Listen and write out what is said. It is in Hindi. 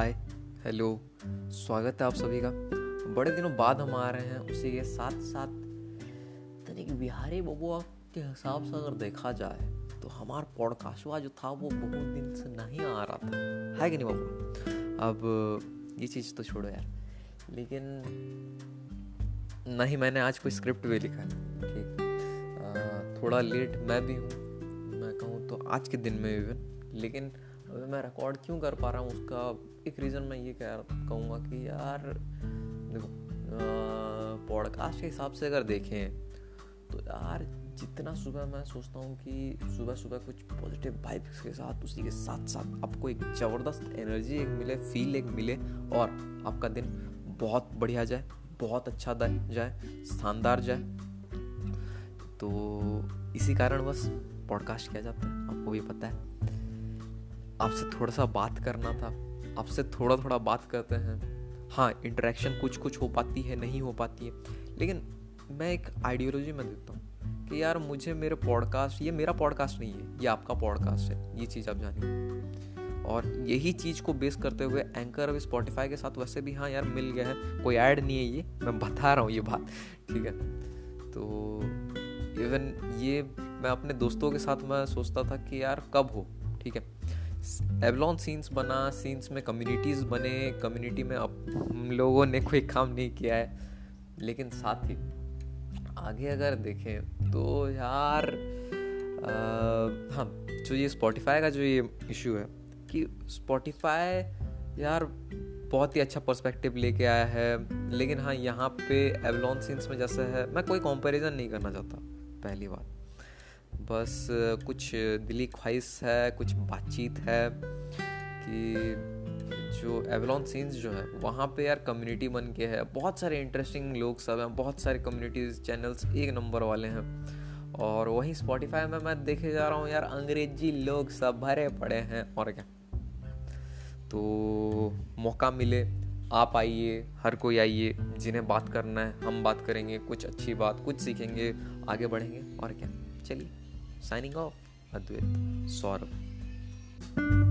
हाय हेलो, स्वागत है आप सभी का। बड़े दिनों बाद हम आ रहे हैं। उसी के साथ साथ तरीके बिहारी बबुआ के हिसाब से अगर देखा जाए तो हमारा पॉडकास्टवा जो था वो बहुत दिन से नहीं आ रहा था, है कि नहीं बबुआ? अब ये चीज़ तो छोड़ो यार, लेकिन नहीं मैंने आज कोई स्क्रिप्ट भी लिखा है। ठीक, थोड़ा लेट मैं भी हूँ, मैं कहूँ तो आज के दिन में इवन, लेकिन अभी मैं रिकॉर्ड क्यों कर पा रहा हूँ उसका एक रीज़न मैं ये कहूँगा कि यार देखो पॉडकास्ट के हिसाब से अगर देखें तो यार जितना सुबह मैं सोचता हूँ कि सुबह सुबह कुछ पॉजिटिव वाइब्स के साथ, उसी के साथ साथ आपको एक ज़बरदस्त एनर्जी एक मिले, फील एक मिले और आपका दिन बहुत बढ़िया जाए, बहुत अच्छा जाए, शानदार जाए। तो इसी कारण बस पॉडकास्ट किया जाता है। आपको भी पता है, आपसे थोड़ा सा बात करना था, आपसे थोड़ा थोड़ा बात करते हैं। हाँ, इंटरेक्शन कुछ कुछ हो पाती है, नहीं हो पाती है, लेकिन मैं एक आइडियोलॉजी में देखता हूँ कि यार मुझे मेरे पॉडकास्ट, ये मेरा पॉडकास्ट नहीं है, ये आपका पॉडकास्ट है, ये चीज़ आप जानिए। और यही चीज़ को बेस करते हुए एंकर और स्पॉटिफाई के साथ वैसे भी, हाँ यार मिल गया है, कोई ऐड नहीं है, ये मैं बता रहा हूँ ये बात, ठीक है। तो इवन ये मैं अपने दोस्तों के साथ मैं सोचता था कि यार कब हो, ठीक है, एवलॉन सीन्स बना, सीन्स में कम्युनिटीज़ बने, कम्युनिटी में अब हम लोगों ने कोई काम नहीं किया है। लेकिन साथ ही आगे अगर देखें तो यार हाँ, जो ये स्पॉटिफाई का जो ये इशू है कि स्पॉटिफाई यार बहुत ही अच्छा पर्सपेक्टिव लेके आया है, लेकिन हाँ यहाँ पे एवलॉन सीन्स में जैसा है, मैं कोई कंपैरिजन नहीं करना चाहता, पहली बात। बस कुछ दिली ख्वाहिश है, कुछ बातचीत है कि जो एवलॉन सीन्स जो है वहाँ पे यार कम्युनिटी बन के है, बहुत सारे इंटरेस्टिंग लोग सब हैं, बहुत सारे कम्युनिटीज़ चैनल्स एक नंबर वाले हैं। और वहीं स्पॉटिफाई में मैं देखे जा रहा हूँ यार अंग्रेजी लोग सब भरे पड़े हैं। और क्या, तो मौका मिले आप आइए, हर कोई आइए, जिन्हें बात करना है हम बात करेंगे, कुछ अच्छी बात, कुछ सीखेंगे, आगे बढ़ेंगे। और क्या, चलिए, signing off, Advait Saurabh।